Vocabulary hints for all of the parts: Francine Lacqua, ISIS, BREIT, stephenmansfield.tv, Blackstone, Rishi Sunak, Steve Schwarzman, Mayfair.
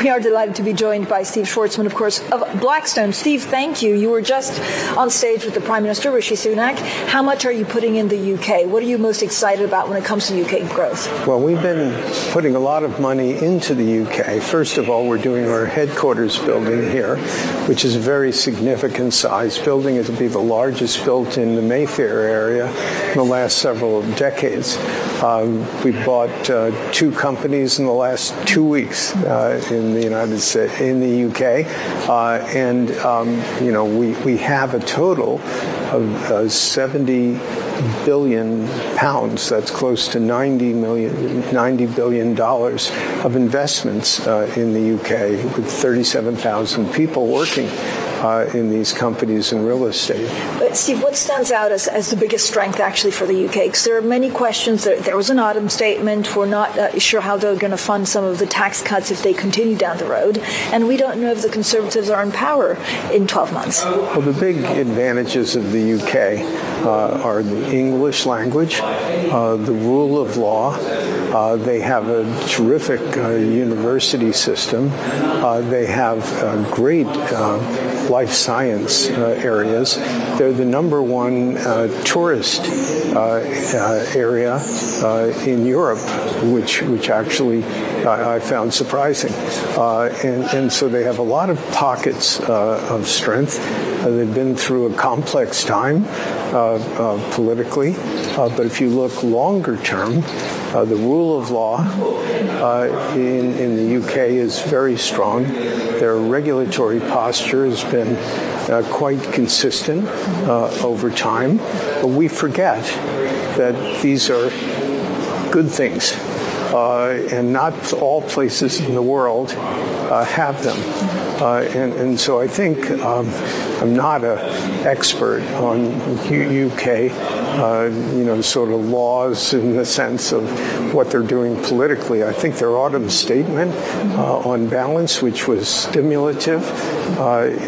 We are delighted to be joined by Steve Schwarzman, of course, of Blackstone. Steve, thank you. You were just on stage with the Prime Minister, Rishi Sunak. How much are you putting in the UK? What are you most excited about when it comes to UK growth? Well, we've been putting a lot of money into the UK. First of all, we're doing our headquarters building here, which is a very significant size building. It will be the largest built in the Mayfair area in the last several decades. We bought two companies in the last 2 weeks in the United States, in the UK, and we have a total of 70 billion pounds. That's close to $90 billion of investments in the UK, with 37,000 people working in these companies in real estate. But Steve, what stands out as the biggest strength actually for the UK? Because there are many questions. There was an autumn statement. We're not sure how they're going to fund some of the tax cuts if they continue down the road. And we don't know if the Conservatives are in power in 12 months. Well, the big advantages of the UK are the English language, the rule of law. They have a terrific university system. They have great life science areas. They're the number one tourist area in Europe, which actually I found surprising. And so they have a lot of pockets of strength. They've been through a complex time politically, but if you look longer term, the rule of law in the UK is very strong. Their regulatory posture has been quite consistent over time. But we forget that these are good things, and not all places in the world have them. And so I think I'm not an expert on UK, sort of laws in the sense of what they're doing politically. I think their autumn statement on balance, which was stimulative,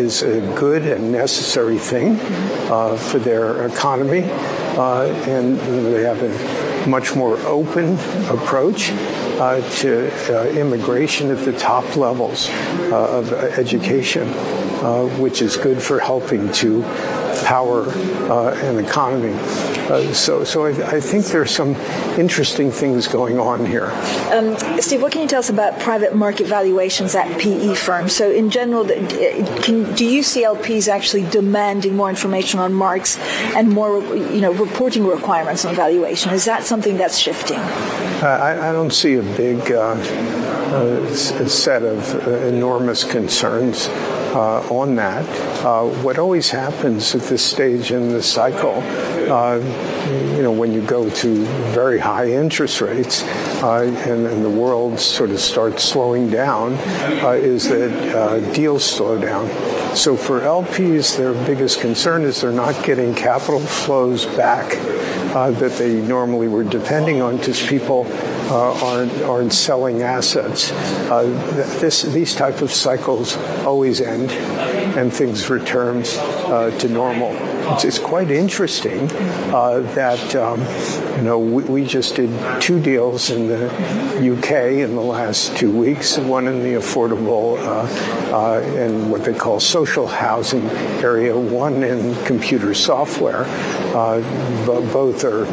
is a good and necessary thing for their economy. And they have a much more open approach to immigration at the top levels of education, which is good for helping to power an economy. So I think there's some interesting things going on here. Steve, what can you tell us about private market valuations at PE firms? So in general, do you see LPs actually demanding more information on marks and more, reporting requirements on valuation? Is that something that's shifting? I don't see a big set of enormous concerns on that. What always happens at this stage in the cycle, when you go to very high interest rates and the world sort of starts slowing down, is that deals slow down. So for LPs, their biggest concern is they're not getting capital flows back that they normally were depending on, because people aren't selling assets. These type of cycles always end, and things return to normal. It's quite interesting that we just did two deals in the UK in the last 2 weeks, one in the affordable and what they call social housing area, one in computer software. Both are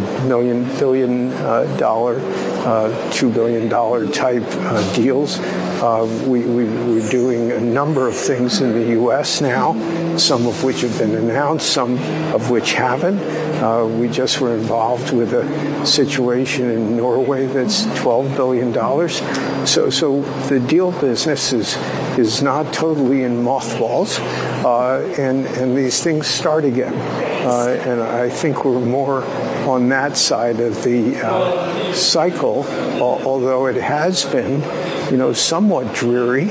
billion dollar, $2 billion type deals. We're doing a number of things in the U.S. now, some of which have been announced, some of which haven't. We just were involved with a situation in Norway that's $12 billion. So the deal business is not totally in mothballs, and these things start again. And I think we're more on that side of the cycle, although it has been somewhat dreary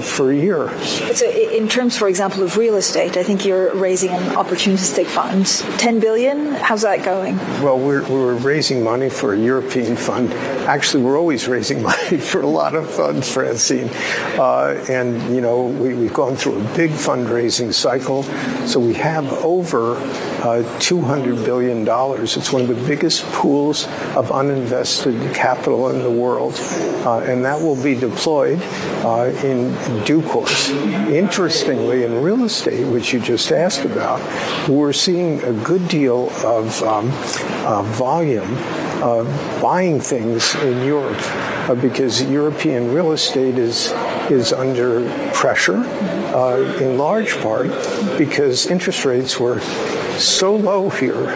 for a year. So in terms, for example, of real estate, I think you're raising an opportunistic fund. $10 billion? How's that going? Well, we're raising money for a European fund. Actually, we're always raising money for a lot of funds, Francine. And, we've gone through a big fundraising cycle. So we have over $200 billion. It's one of the biggest pools of uninvested capital in the world. And that will be deployed in due course. Interestingly, in real estate, which you just asked about, we're seeing a good deal of volume buying things in Europe because European real estate is under pressure in large part because interest rates were so low here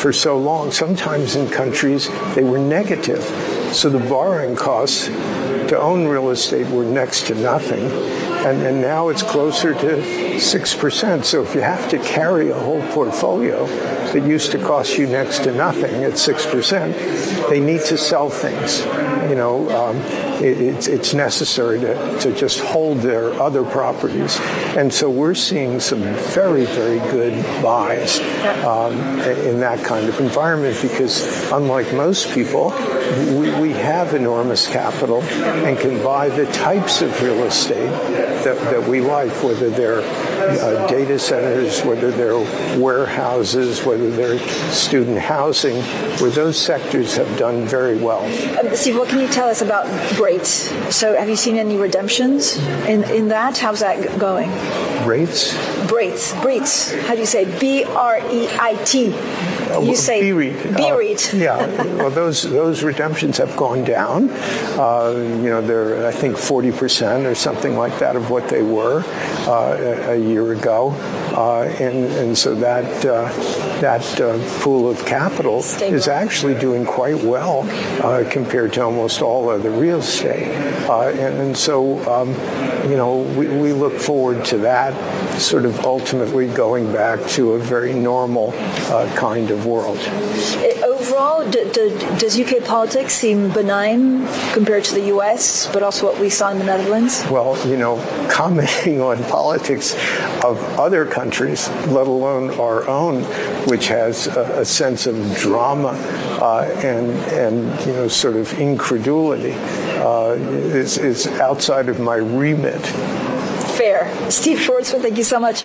for so long. Sometimes in countries they were negative. So the borrowing costs to own real estate were next to nothing. And now it's closer to 6%. So if you have to carry a whole portfolio that used to cost you next to nothing at 6%, they need to sell things. It's necessary to just hold their other properties. And so we're seeing some very, very good buys in that kind of environment because, unlike most people, we have enormous capital and can buy the types of real estate that we like, whether they're data centers, whether they're warehouses, whether they're student housing, where those sectors have done very well. Steve, what can you tell us about rates? So have you seen any redemptions in that? How's that going? Rates. How do you say? BREIT. You say B-REIT. Well, those redemptions have gone down. They're, I think, 40% or something like that of what they were a year ago. And so that pool of capital is actually doing quite well compared to almost all other real estate. We look forward to that sort of ultimately going back to a very normal kind of world. Overall, does UK politics seem benign compared to the US, but also what we saw in the Netherlands? Well, commenting on politics of other countries, let alone our own, which has a sense of drama and sort of incredulity, is outside of my remit. Fair. Steve Schwarzman, thank you so much.